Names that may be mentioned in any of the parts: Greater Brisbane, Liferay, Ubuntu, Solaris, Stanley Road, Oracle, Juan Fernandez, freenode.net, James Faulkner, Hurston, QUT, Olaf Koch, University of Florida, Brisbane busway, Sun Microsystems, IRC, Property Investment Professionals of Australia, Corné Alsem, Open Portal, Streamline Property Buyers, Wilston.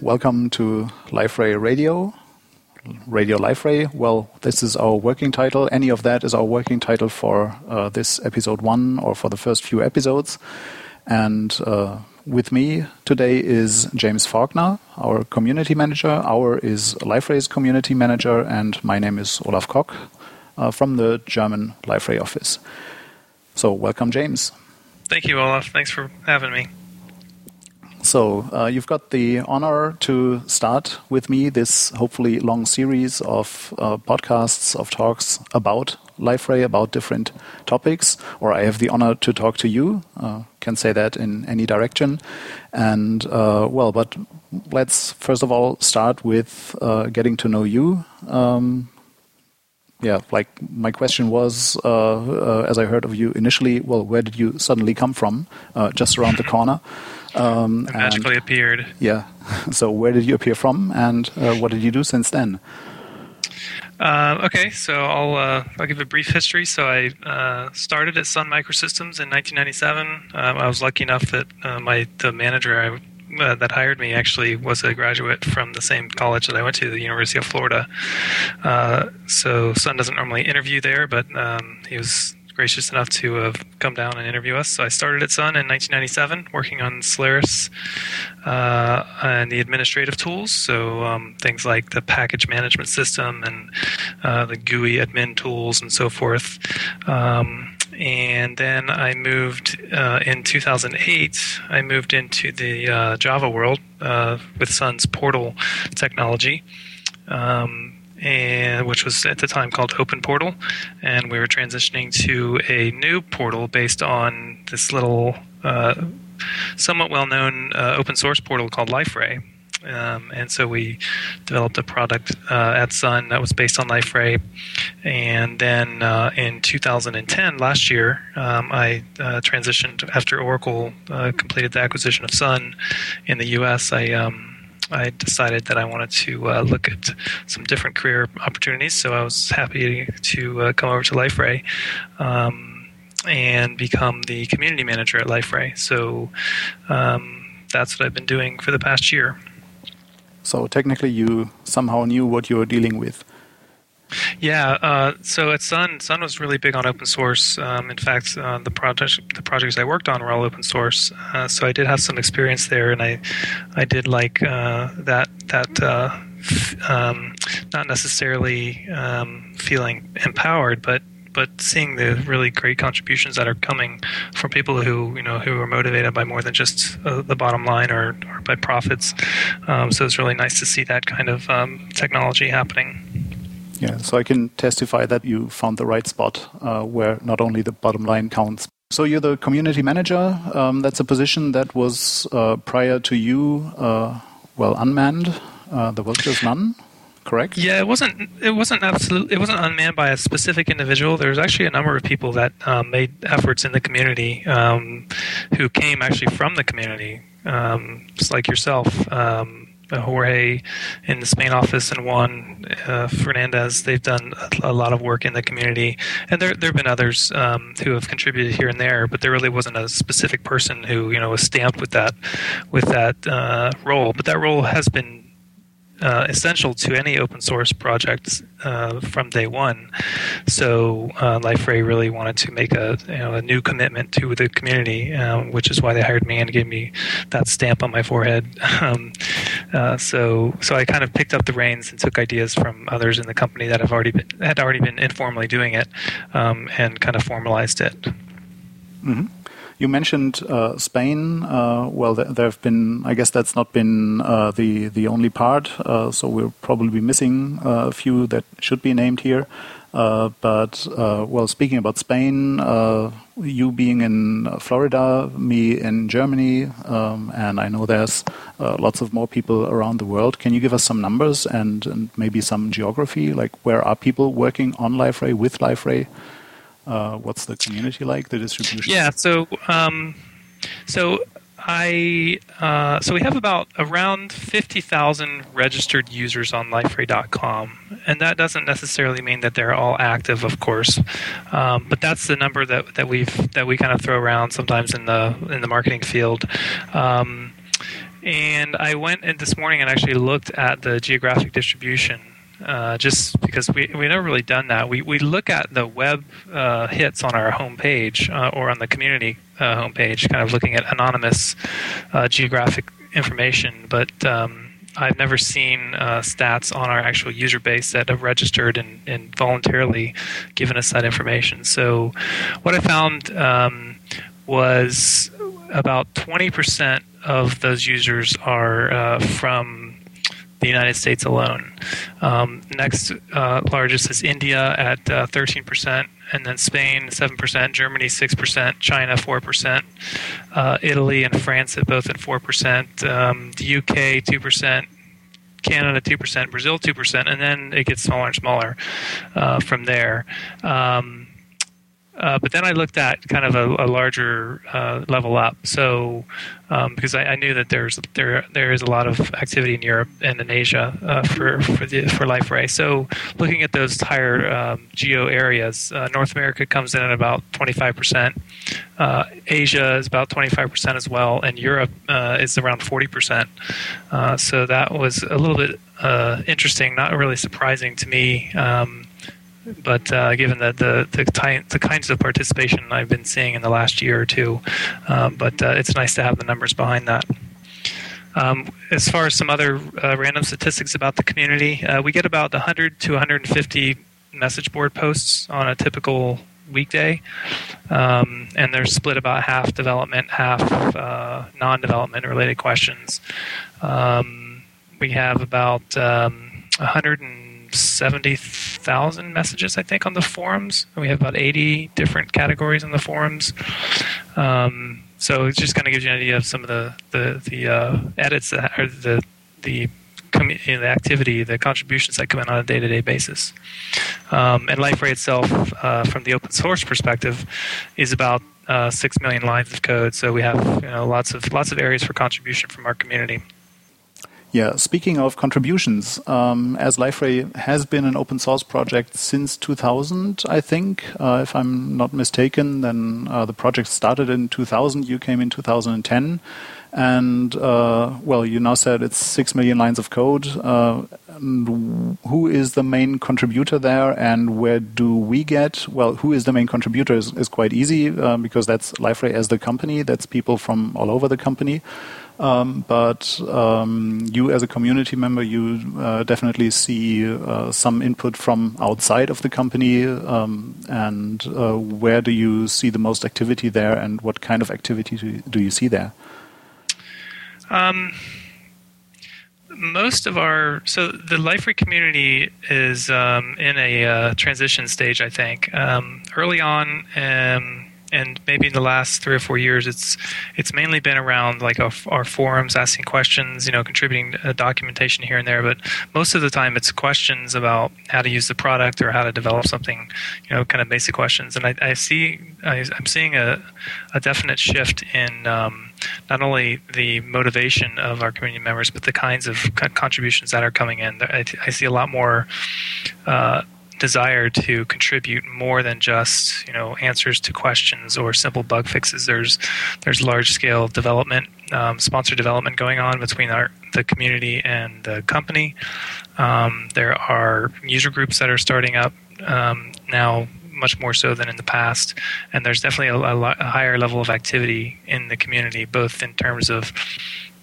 Welcome to Liferay Radio. Radio Liferay, well, this is our working title. Any of that is our working title for this episode 1 or for the first few episodes. And with me today is James Faulkner, our community manager. Our is Liferay's community manager, and my name is Olaf Koch from the German Liferay office. So welcome, James. Thank you, Olaf. Thanks for having me. So you've got the honor to start with me this hopefully long series of podcasts, of talks about Liferay, about different topics, or I have the honor to talk to you. Can say that in any direction. And well, but let's first of all start with getting to know you. Yeah, like my question was, as I heard of you initially, well, where did you suddenly come from? Just around the corner. I magically appeared. Yeah. So where did you appear from, and what did you do since then? Okay, so I'll give a brief history. So I started at Sun Microsystems in 1997. I was lucky enough that the manager that hired me actually was a graduate from the same college that I went to, the University of Florida. So Sun doesn't normally interview there, but he was gracious enough to have come down and interview us. So I started at Sun in 1997, working on Solaris and the administrative tools. So things like the package management system and the GUI admin tools and so forth. And then I moved in 2008. I moved into the Java world with Sun's Portal technology. And which was at the time called Open Portal, and we were transitioning to a new portal based on this little, somewhat well-known open source portal called Liferay. And so we developed a product at Sun that was based on Liferay. And then in 2010, last year, I transitioned after Oracle completed the acquisition of Sun in the U.S. I decided that I wanted to look at some different career opportunities, so I was happy to come over to Liferay and become the community manager at Liferay. So that's what I've been doing for the past year. So technically you somehow knew what you were dealing with. Yeah, so at Sun was really big on open source. In fact, the projects I worked on were all open source. So I did have some experience there, and I did like not necessarily feeling empowered, but seeing the really great contributions that are coming from people who are motivated by more than just the bottom line or by profits. So it's really nice to see that kind of technology happening. Yeah, so I can testify that you found the right spot where not only the bottom line counts. So you're the community manager. That's a position that was prior to you, unmanned. There was just none. Correct? Yeah, it wasn't unmanned by a specific individual. There was actually a number of people that made efforts in the community who came actually from the community, just like yourself. Jorge in the Spain office and Juan Fernandez, they've done a lot of work in the community. And there have been others who have contributed here and there, but there really wasn't a specific person who was stamped with that role. But that role has been essential to any open source project from day one. So Liferay really wanted to make a new commitment to the community, which is why they hired me and gave me that stamp on my forehead. So I kind of picked up the reins and took ideas from others in the company that had already been informally doing it and kind of formalized it. Mm-hmm. You mentioned Spain. There have been. I guess that's not been the only part. So we'll probably be missing a few that should be named here. Speaking about Spain, you being in Florida, me in Germany, and I know there's lots of more people around the world. Can you give us some numbers and maybe some geography? Like, where are people working on Liferay, with Liferay? What's the community like? The distribution? Yeah, so we have around 50,000 registered users on Liferay.com, and that doesn't necessarily mean that they're all active, of course, but that's the number that we kind of throw around sometimes in the marketing field. And I went in this morning and actually looked at the geographic distribution, just because we've never really done that. We look at the web hits on our homepage or on the community homepage, kind of looking at anonymous geographic information, but I've never seen stats on our actual user base that have registered and voluntarily given us that information. So what I found was about 20% of those users are from the United States alone. Next largest is India at 13%, and then Spain 7%, Germany 6%, China 4%, Italy and France at both at 4%, the UK 2%, Canada 2%, Brazil 2%, and then it gets smaller and smaller from there. But then I looked at kind of a larger level up, so because I knew that there is a lot of activity in Europe and in Asia for Liferay. So looking at those higher geo areas, North America comes in at about 25%, Asia is about 25% as well, and Europe is around 40%. So that was a little bit interesting, not really surprising to me. But given the kinds of participation I've been seeing in the last year or two, but it's nice to have the numbers behind that. As far as some other random statistics about the community, we get about 100 to 150 message board posts on a typical weekday, and they're split about half development, half non-development related questions. We have about 170,000 messages, I think, on the forums. We have about 80 different categories on the forums. So it's just going to give you an idea of some of the edits or the activity, the contributions that come in on a day-to-day basis. And Liferay itself, from the open source perspective, is about 6 million lines of code. So we have lots of areas for contribution from our community. Yeah, speaking of contributions, as Liferay has been an open source project since 2000, I think. If I'm not mistaken, then the project started in 2000, you came in 2010, and you now said it's 6 million lines of code. Who is the main contributor there, and where do we get? Well, who is the main contributor is quite easy, because that's Liferay as the company, that's people from all over the company. But you as a community member, you definitely see some input from outside of the company. And where do you see the most activity there, and what kind of activity do you see there? Most of the Liferay community is in a transition stage, I think. Early on, and maybe in the last 3 or 4 years, it's mainly been around like our forums, asking questions, contributing documentation here and there. But most of the time, it's questions about how to use the product or how to develop something, kind of basic questions. And I'm seeing a definite shift in not only the motivation of our community members, but the kinds of contributions that are coming in. I see a lot more desire to contribute more than just answers to questions or simple bug fixes. There's large scale development, sponsor development going on between the community and the company. There are user groups that are starting up now, much more so than in the past, and there's definitely a higher level of activity in the community, both in terms of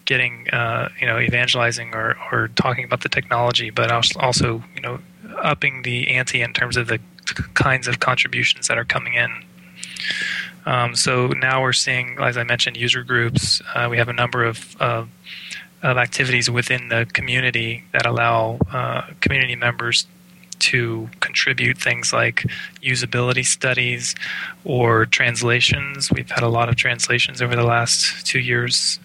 getting evangelizing or talking about the technology, but also upping the ante in terms of the kinds of contributions that are coming in. So now we're seeing, as I mentioned, user groups. We have a number of activities within the community that allow community members to contribute things like usability studies or translations. We've had a lot of translations over the last 2 years.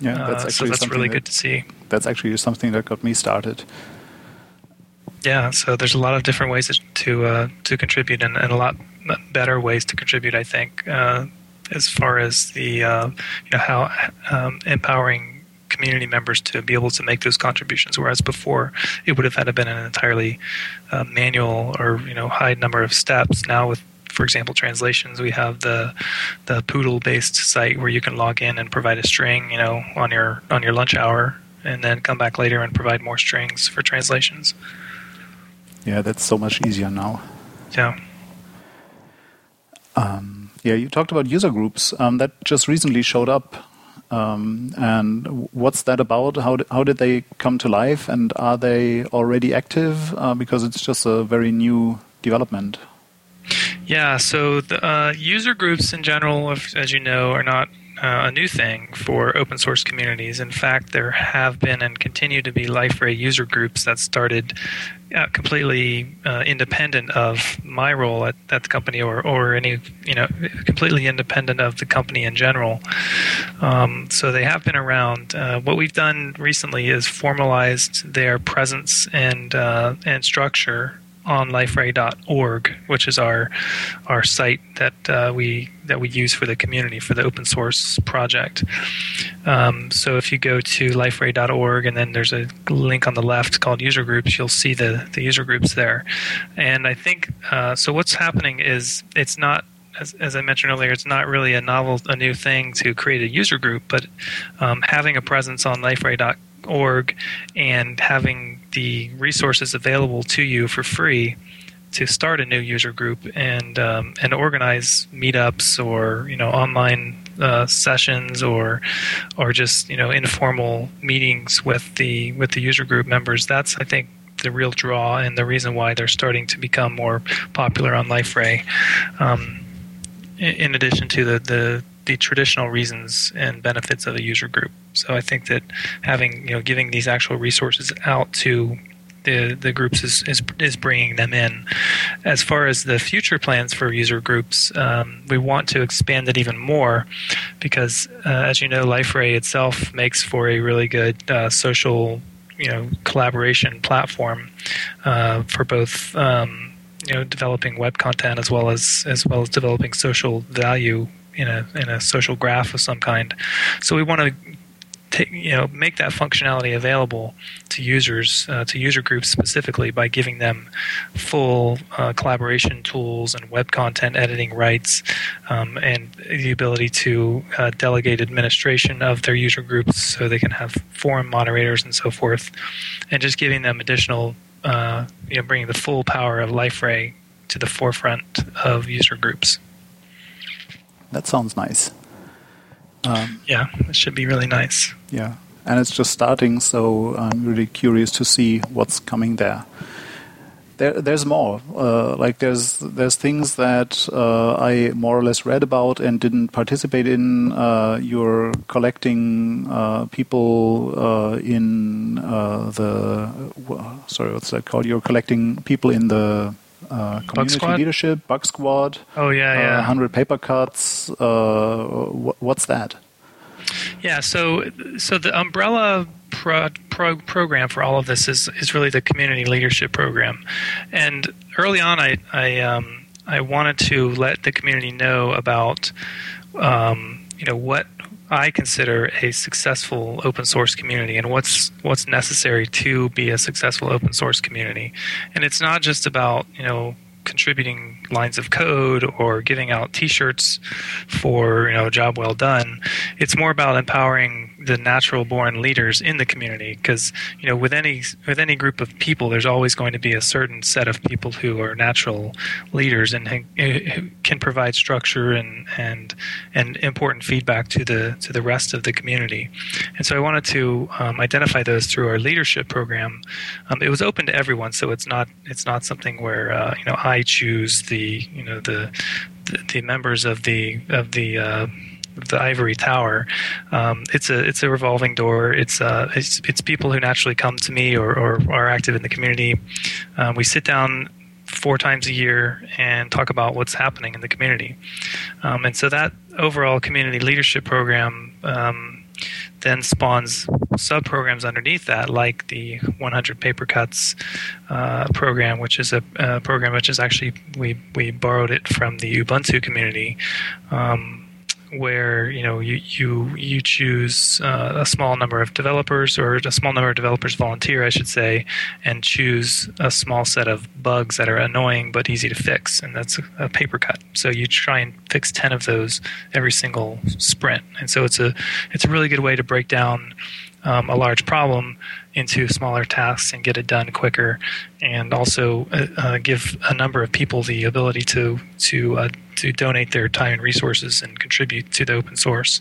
That's really good to see. That's actually something that got me started. Yeah, so there's a lot of different ways to contribute, and a lot better ways to contribute, I think, as far as the how empowering community members to be able to make those contributions. Whereas before, it would have had to been an entirely manual or high number of steps. Now with for example, translations, we have the Pootle-based site where you can log in and provide a string, on your lunch hour, and then come back later and provide more strings for translations. Yeah, that's so much easier now. Yeah. Yeah, you talked about user groups. That just recently showed up. And what's that about? How did they come to life? And are they already active? Because it's just a very new development. Yeah, so the user groups in general, as you know, are not a new thing for open source communities. In fact, there have been and continue to be Liferay user groups that started completely independent of my role at the company or any, completely independent of the company in general. So they have been around. What we've done recently is formalized their presence and structure on liferay.org, which is our site that we use for the community, for the open source project. So if you go to liferay.org and then there's a link on the left called user groups, you'll see the user groups there. And I think, so what's happening is it's not, as I mentioned earlier, it's not really a new thing to create a user group, but having a presence on liferay.org and having the resources available to you for free to start a new user group and organize meetups or online sessions or just informal meetings with the user group members. That's, I think, the real draw and the reason why they're starting to become more popular on Liferay. In addition to the traditional reasons and benefits of a user group. So I think that having giving these actual resources out to the groups is bringing them in. As far as the future plans for user groups, we want to expand it even more because, as you know, Liferay itself makes for a really good social collaboration platform for both. Developing web content as well as developing social value in a social graph of some kind. So we want to make that functionality available to users, to user groups specifically, by giving them full collaboration tools and web content editing rights, and the ability to delegate administration of their user groups so they can have forum moderators and so forth, and just giving them additional bringing the full power of Liferay to the forefront of user groups. That sounds nice. Yeah, it should be really nice. Yeah, and it's just starting, so I'm really curious to see what's coming there. There's more. There's things that I more or less read about and didn't participate in. You're collecting people in You're collecting people in the community leadership, Bug Squad. Oh yeah. 100 paper cuts. What's that? Yeah. So the umbrella program for all of this is really the community leadership program, and early on I wanted to let the community know about what I consider a successful open source community and what's necessary to be a successful open source community. And it's not just about contributing lines of code or giving out T-shirts for job well done. It's more about empowering the natural-born leaders in the community, because with any group of people, there's always going to be a certain set of people who are natural leaders and who can provide structure and important feedback to the rest of the community. And so I wanted to identify those through our leadership program. It was open to everyone, so it's not something where I choose the members of the ivory tower. It's a revolving door. It's people who naturally come to me or are active in the community. We sit down 4 times a year and talk about what's happening in the community. And so that overall community leadership program then spawns sub-programs underneath that, like the 100 Paper Cuts program, which is a program which is actually, we borrowed it from the Ubuntu community, where you choose a small number of developers, or a small number of developers volunteer, I should say, and choose a small set of bugs that are annoying but easy to fix, and that's a paper cut. So you try and fix 10 of those every single sprint, and so it's a really good way to break down a large problem into smaller tasks and get it done quicker, and also give a number of people the ability to donate their time and resources and contribute to the open source.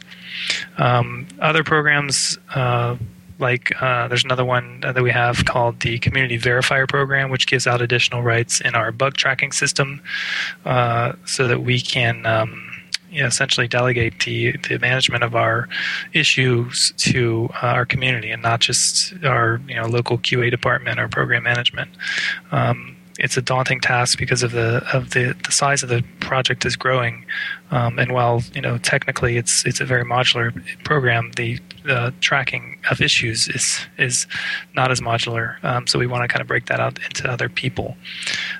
Other programs like there's another one that we have called the Community Verifier Program, which gives out additional rights in our bug tracking system so that we can essentially delegate the management of our issues to our community and not just our local QA department or program management. It's a daunting task because of the size of the project is growing, and while technically it's a very modular program, the tracking of issues is not as modular. So we want to kind of break that out into other people,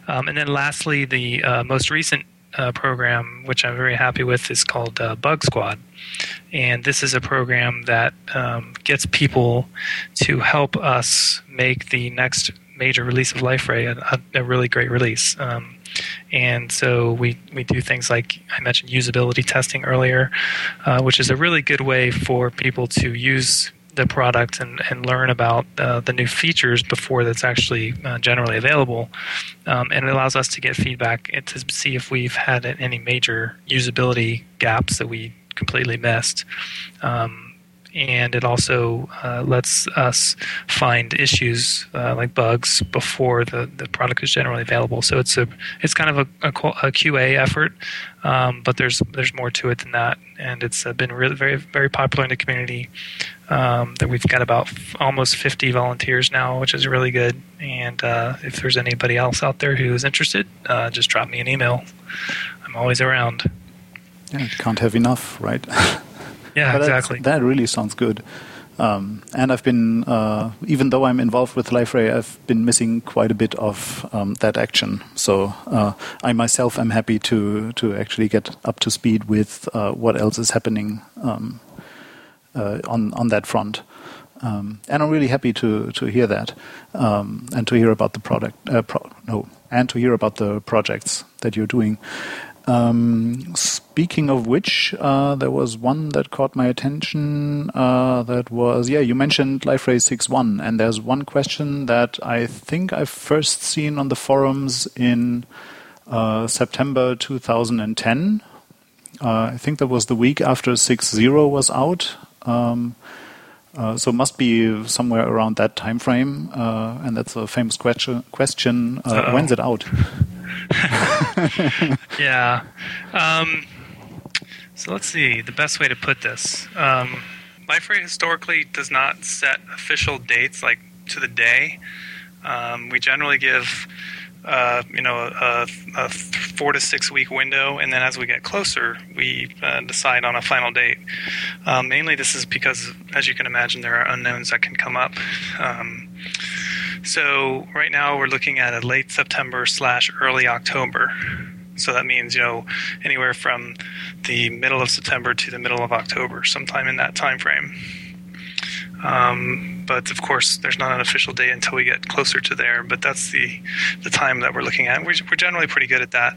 and then lastly, the most recent program, which I'm very happy with, is called Bug Squad, and this is a program that gets people to help us make the next major release of Liferay a really great release. And so we do things like I mentioned usability testing earlier, which is a really good way for people to use the product and learn about the new features before that's actually generally available. And it allows us to get feedback to see if we've had any major usability gaps that we completely missed. And it also lets us find issues like bugs before the product is generally available. So it's kind of a QA effort, but there's more to it than that. And it's been really very very popular in the community. That we've got about almost 50 volunteers now, which is really good. And if there's anybody else out there who is interested, just drop me an email. I'm always around. Yeah, can't have enough, right? Yeah, but exactly. That really sounds good. And I've been, even though I'm involved with Liferay, I've been missing quite a bit of that action. So I myself am happy to actually get up to speed with what else is happening on that front. And I'm really happy to hear that and to hear about the product. And to hear about the projects that you're doing. Speaking of which, there was one that caught my attention. That was, you mentioned Liferay 6.1, and there's one question that I think I've first seen on the forums in September 2010. I think that was the week after 6.0 was out. So must be somewhere around that time frame. And that's a famous question. When's it out? Yeah. So let's see the best way to put this. Liferay historically does not set official dates like to the day. We generally give a 4 to 6 week window, and then as we get closer, we decide on a final date. Mainly, this is because, as you can imagine, there are unknowns that can come up. So right now we're looking at a late September/early October. So that means, anywhere from the middle of September to the middle of October, sometime in that time frame. But of course, there's not an official date until we get closer to there. But that's the time that we're looking at. We're generally pretty good at that.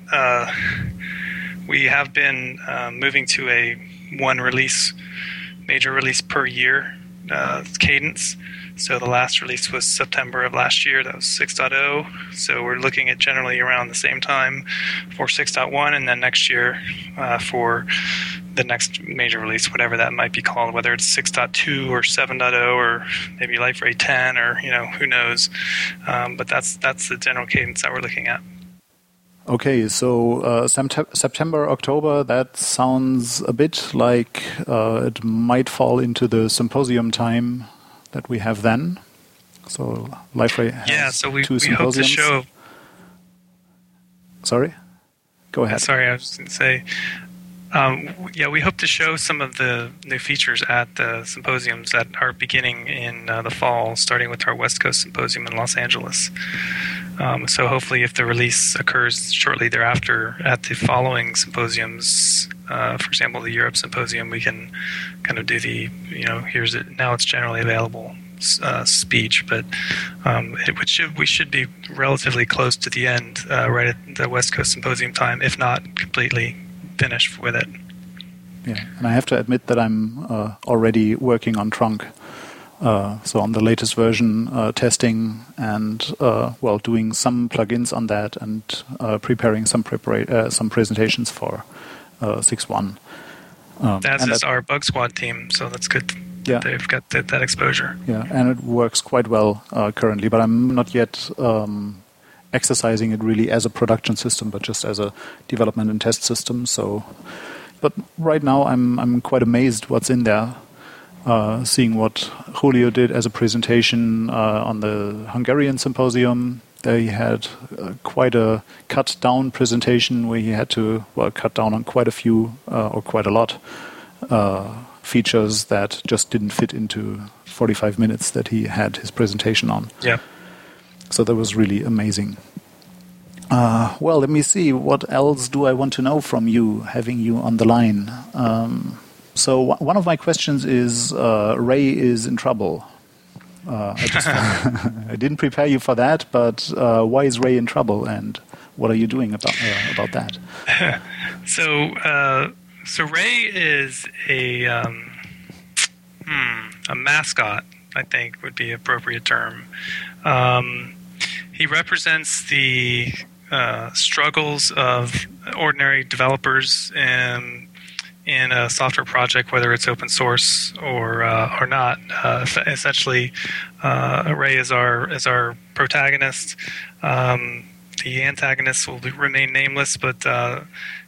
We have been moving to a major release per year cadence. So the last release was September of last year. That was 6.0. So we're looking at generally around the same time for 6.1, and then next year for the next major release, whatever that might be called, whether it's 6.2 or 7.0 or maybe Liferay 10 or, who knows. But that's the general cadence that we're looking at. Okay, so September, October, that sounds a bit like it might fall into the symposium time that we have then. So Liferay has two symposiums. Hope to show. Sorry? Go ahead. Sorry, I was just going to say, we hope to show some of the new features at the symposiums that are beginning in the fall, starting with our West Coast Symposium in Los Angeles. So hopefully if the release occurs shortly thereafter at the following symposiums, for example, the Europe Symposium, we can kind of do the, you know, here's it, now it's generally available speech, but we should be relatively close to the end, right at the West Coast Symposium time, if not completely finished with it. Yeah, and I have to admit that I'm already working on Trunk. So on the latest version, testing and, well, doing some plugins on that and preparing some presentations for 6.1. That's our Bug Squad team, so that's good that they've got that exposure. Yeah, and it works quite well currently, but I'm not yet exercising it really as a production system, but just as a development and test system. So, but right now I'm quite amazed what's in there. Seeing what Julio did as a presentation on the Hungarian Symposium. They had quite a cut-down presentation where he had to cut down on quite a few or quite a lot features that just didn't fit into 45 minutes that he had his presentation on. Yeah. So that was really amazing. Well, let me see. What else do I want to know from you, having you on the line? So one of my questions is, Ray is in trouble. I didn't prepare you for that, but why is Ray in trouble, and what are you doing about that? So Ray is a mascot, I think would be an appropriate term. He represents the struggles of ordinary developers and in a software project, whether it's open source or not. Essentially, Ray is our protagonist. The antagonists will remain nameless, but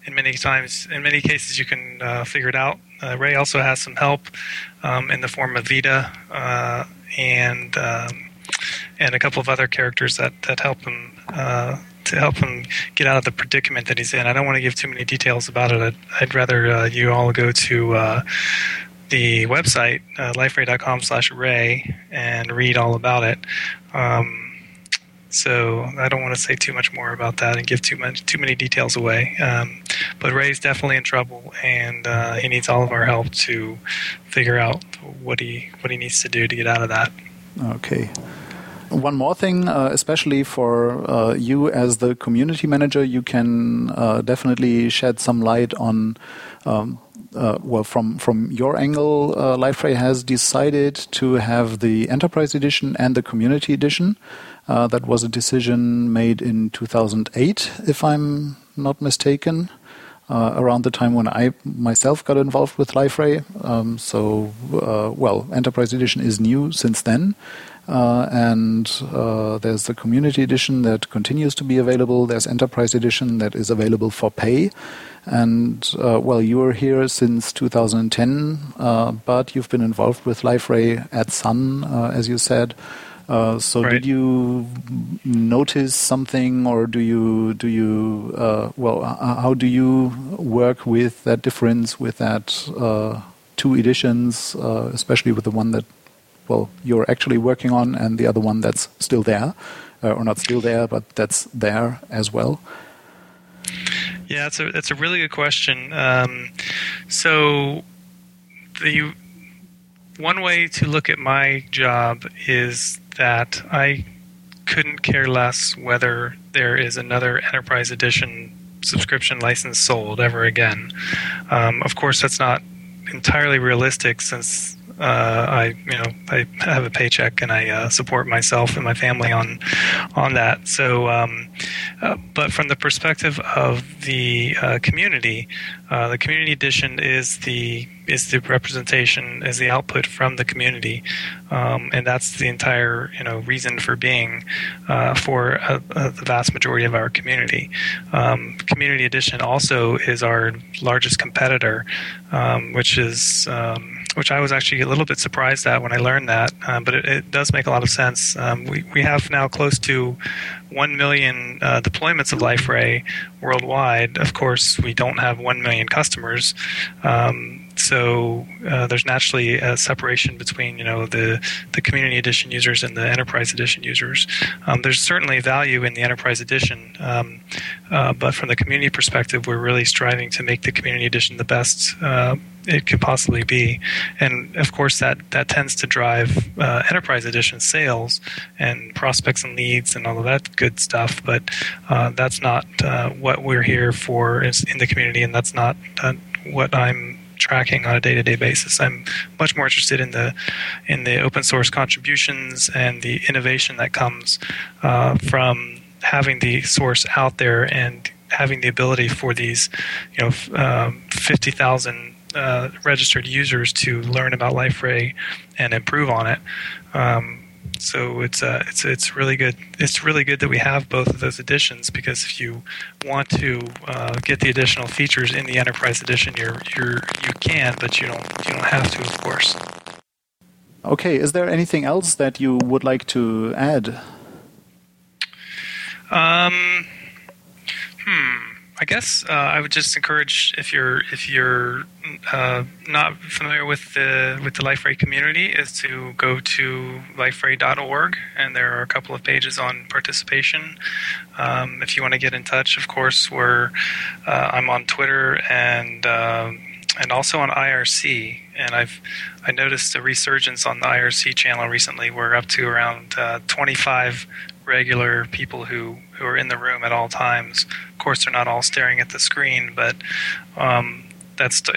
in many cases, you can figure it out. Ray also has some help in the form of Vita and a couple of other characters that help him. To help him get out of the predicament that he's in. I don't want to give too many details about it. I'd rather you all go to the website, liferay.com/ray, and read all about it. So I don't want to say too much more about that and give too many details away. But Ray's definitely in trouble, and he needs all of our help to figure out what he needs to do to get out of that. Okay. One more thing, especially for you as the community manager, you can definitely shed some light on, from your angle, Liferay has decided to have the Enterprise Edition and the Community Edition. That was a decision made in 2008, if I'm not mistaken, around the time when I myself got involved with Liferay. Enterprise Edition is new since then. And there's the Community Edition that continues to be available. There's Enterprise Edition that is available for pay. And, you were here since 2010, but you've been involved with Liferay at Sun, as you said. Right. Did you notice something, or how do you work with that difference with that two editions, especially with the one that you're actually working on, and the other one that's still there, or not still there, but that's there as well? Yeah, it's a really good question. The one way to look at my job is that I couldn't care less whether there is another Enterprise Edition subscription license sold ever again. Of course, that's not entirely realistic, since I have a paycheck and I support myself and my family on that. So, but from the perspective of the community, the Community Edition is the representation, is the output from the community, and that's the entire reason for being for the vast majority of our community. Community Edition also is our largest competitor, which I was actually a little bit surprised at when I learned that, but it does make a lot of sense. We have now close to 1 million deployments of Liferay worldwide. Of course, we don't have 1 million customers, So there's naturally a separation between, you know, the community edition users and the enterprise edition users. There's certainly value in the enterprise edition, but from the community perspective, we're really striving to make the community edition the best it could possibly be. And of course, that tends to drive enterprise edition sales and prospects and leads and all of that good stuff. But that's not what we're here for is in the community, and that's not what I'm tracking on a day-to-day basis. I'm much more interested in the open source contributions and the innovation that comes from having the source out there and having the ability for these, you know, 50,000 registered users to learn about Liferay and improve on it. So it's really good. It's really good that we have both of those editions, because if you want to get the additional features in the enterprise edition, you can, but you don't have to, of course. Okay. Is there anything else that you would like to add? I guess I would just encourage, if you're not familiar with the Liferay community, is to go to liferay.org, and there are a couple of pages on participation. If you want to get in touch, of course, I'm on Twitter and also on IRC, and I noticed a resurgence on the IRC channel recently. We're up to around 25 regular people who are in the room at all times. Of course, they're not all staring at the screen, but it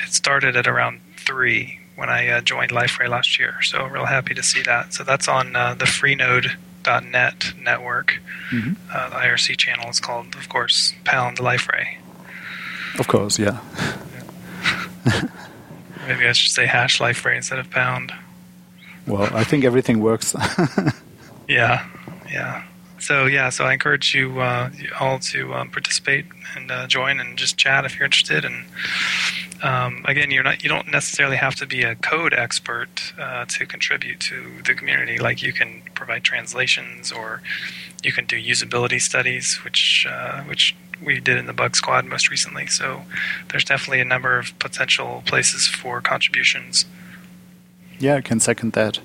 started at around 3 when I joined Liferay last year. So I'm real happy to see that. So that's on the freenode.net network. Mm-hmm. The IRC channel is called, of course, #Liferay. Of course, yeah. Maybe I should say #Liferay instead of #. Well, I think everything works. Yeah. So I encourage you all to participate and join and just chat if you're interested. And again, you don't necessarily have to be a code expert to contribute to the community. Like, you can provide translations, or you can do usability studies, which we did in the Bug Squad most recently. So there's definitely a number of potential places for contributions. Yeah, I can second that.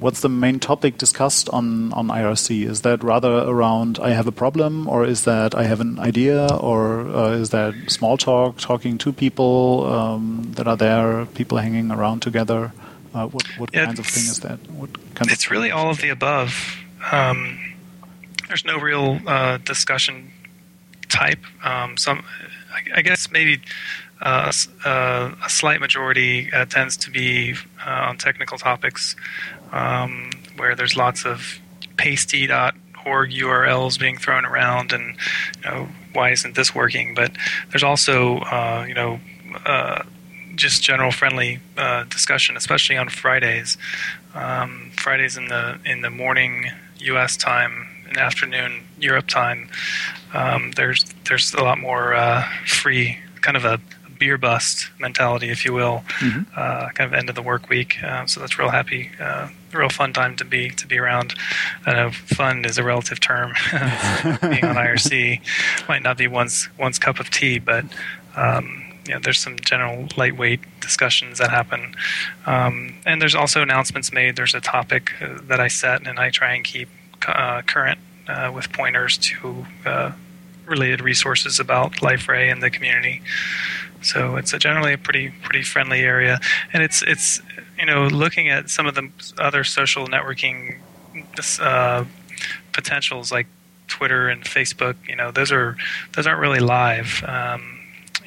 What's the main topic discussed on IRC? Is that rather around I have a problem, or is that I have an idea, or is that small talk, talking to people that are there, people hanging around together? What kinds of thing is that? It's really all of the above. There's no real discussion type. I guess maybe a slight majority tends to be on technical topics, where there's lots of pasty.org URLs being thrown around, and why isn't this working? But there's also just general friendly discussion, especially on Fridays. Fridays in the morning U.S. time, in the afternoon Europe time. There's a lot more free, kind of a beer bust mentality, if you will, mm-hmm. Kind of end of the work week. So that's real happy, real fun time to be around. I know fun is a relative term. Being on IRC might not be one's cup of tea, but there's some general lightweight discussions that happen. And there's also announcements made. There's a topic that I set, and I try and keep current with pointers to related resources about Liferay and the community. So it's generally a pretty friendly area, and it's looking at some of the other social networking potentials like Twitter and Facebook. Those aren't really live.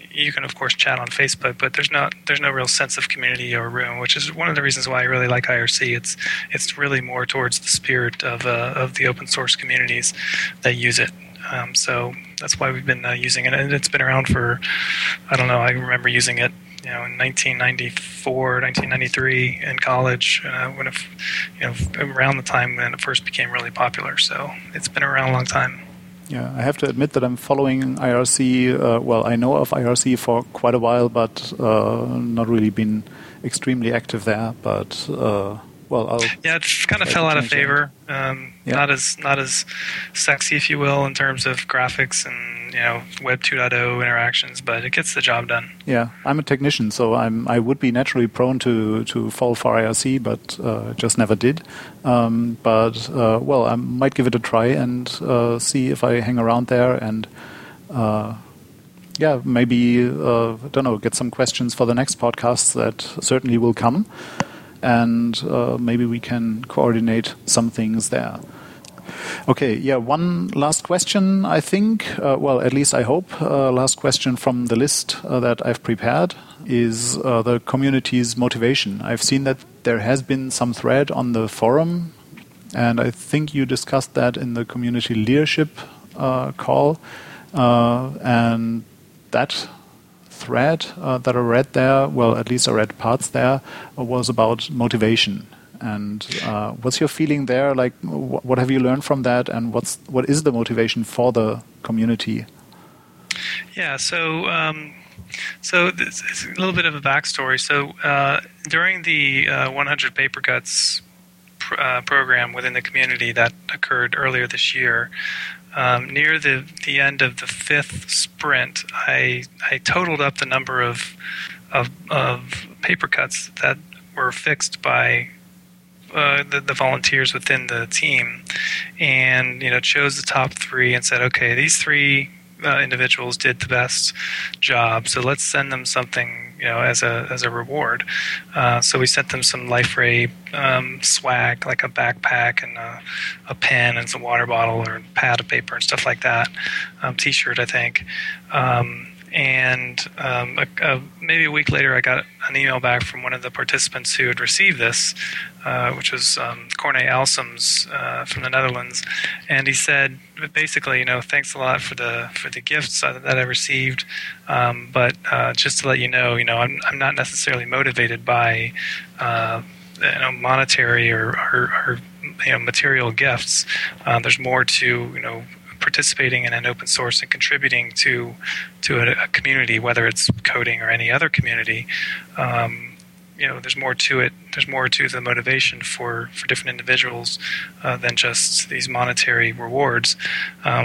You can of course chat on Facebook, but there's no real sense of community or room, which is one of the reasons why I really like IRC. It's really more towards the spirit of the open source communities that use it. So that's why we've been using it, and it's been around for, I remember using it, in 1994, 1993 in college, around the time when it first became really popular. So it's been around a long time. Yeah, I have to admit that I'm following IRC. I know of IRC for quite a while, but not really been extremely active there. But it kind of fell out of favor. Not as sexy, if you will, in terms of graphics and and Web 2.0 interactions, but it gets the job done. Yeah, I'm a technician, so I would be naturally prone to fall for IRC, but just never did. Well, I might give it a try and see if I hang around there and yeah, maybe I don't know, get some questions for the next podcasts that certainly will come, and maybe we can coordinate some things there. Okay, yeah, one last question, I think, well, at least I hope, last question from the list that I've prepared is the community's motivation. I've seen that there has been some thread on the forum, and I think you discussed that in the community leadership call, and that thread that I read there, well, at least I read parts there, was about motivation. And what's your feeling there? Like, what have you learned from that? And what is the motivation for the community? Yeah, so it's a little bit of a backstory. So during the 100 Paper Cuts program within the community that occurred earlier this year, near the end of the fifth sprint, I totaled up the number of paper cuts that were fixed by the volunteers within the team, and chose the top three and said, okay, these three individuals did the best job, so let's send them something as a reward. So we sent them some Liferay swag, like a backpack and a pen and some water bottle or a pad of paper and stuff like that, t-shirt I think, and maybe a week later I got an email back from one of the participants who had received this, which was Corné Alsem's from the Netherlands, and he said basically, thanks a lot for the gifts that I received, but just to let I'm not necessarily motivated by monetary or material gifts. There's more to participating in an open source and contributing to a community, whether it's coding or any other community. There's more to it. There's more to the motivation for different individuals than just these monetary rewards.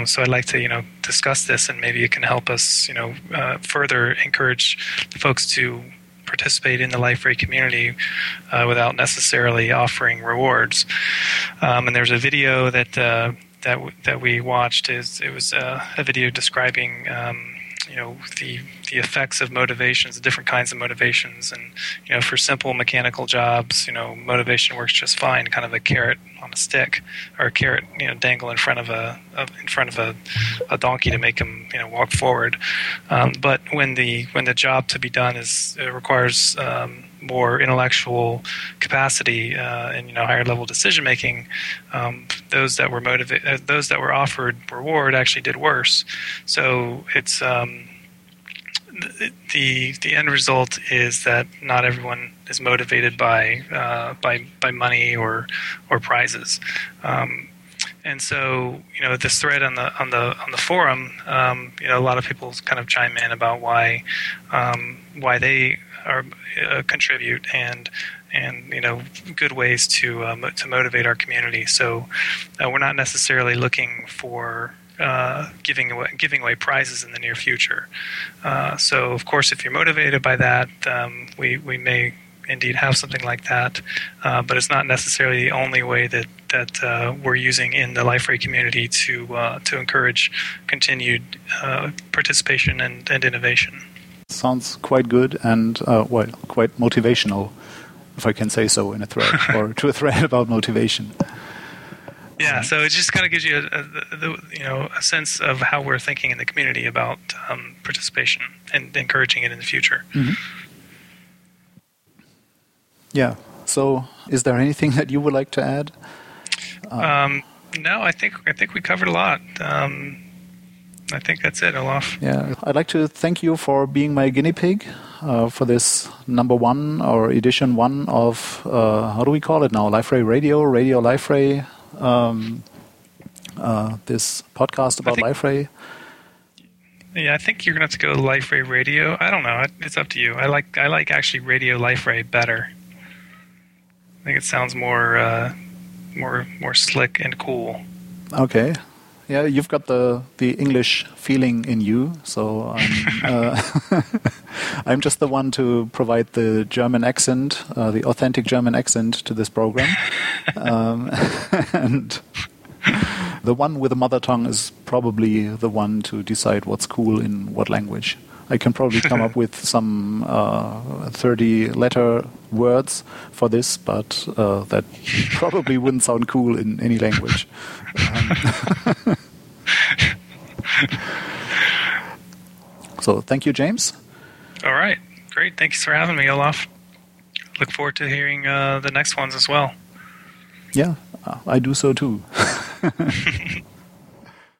So I'd like to discuss this, and maybe it can help us further encourage the folks to participate in the Liferay community without necessarily offering rewards. And there's a video that. That we watched was a video describing the effects of motivations, the different kinds of motivations, and for simple mechanical jobs, motivation works just fine, kind of a carrot on a stick, or a carrot dangle in front of a donkey to make him walk forward. But when the job to be done requires more intellectual capacity and higher level decision making, those that were offered reward actually did worse. So it's the end result is that not everyone is motivated by money or prizes. And so, this thread on the forum, a lot of people kind of chime in about why they are contribute and good ways to motivate our community. So we're not necessarily looking for giving away prizes in the near future. So of course, if you're motivated by that, we may indeed have something like that, but it's not necessarily the only way that we're using in the Liferay community to encourage continued participation and innovation. Sounds quite good and quite motivational, if I can say so, in a thread or to a thread about motivation. Yeah, so it just kind of gives you a sense of how we're thinking in the community about participation and encouraging it in the future. Mm-hmm. Yeah. So, is there anything that you would like to add? No, I think we covered a lot. I think that's it, Olaf. Yeah, I'd like to thank you for being my guinea pig for this number one or edition one of how do we call it now? Liferay Radio Liferay. This podcast about Liferay. Yeah, I think you're gonna have to go to Liferay Radio. I don't know. It's up to you. I like actually Radio Liferay better. I think it sounds more slick and cool. Okay. Yeah, you've got the English feeling in you, so I'm just the one to provide the German accent, the authentic German accent to this program. And the one with the mother tongue is probably the one to decide what's cool in what language. I can probably come up with some 30-letter words for this, but that probably wouldn't sound cool in any language. So thank you, James. All right. Great. Thanks for having me, Olaf. Look forward to hearing the next ones as well. Yeah, I do so too.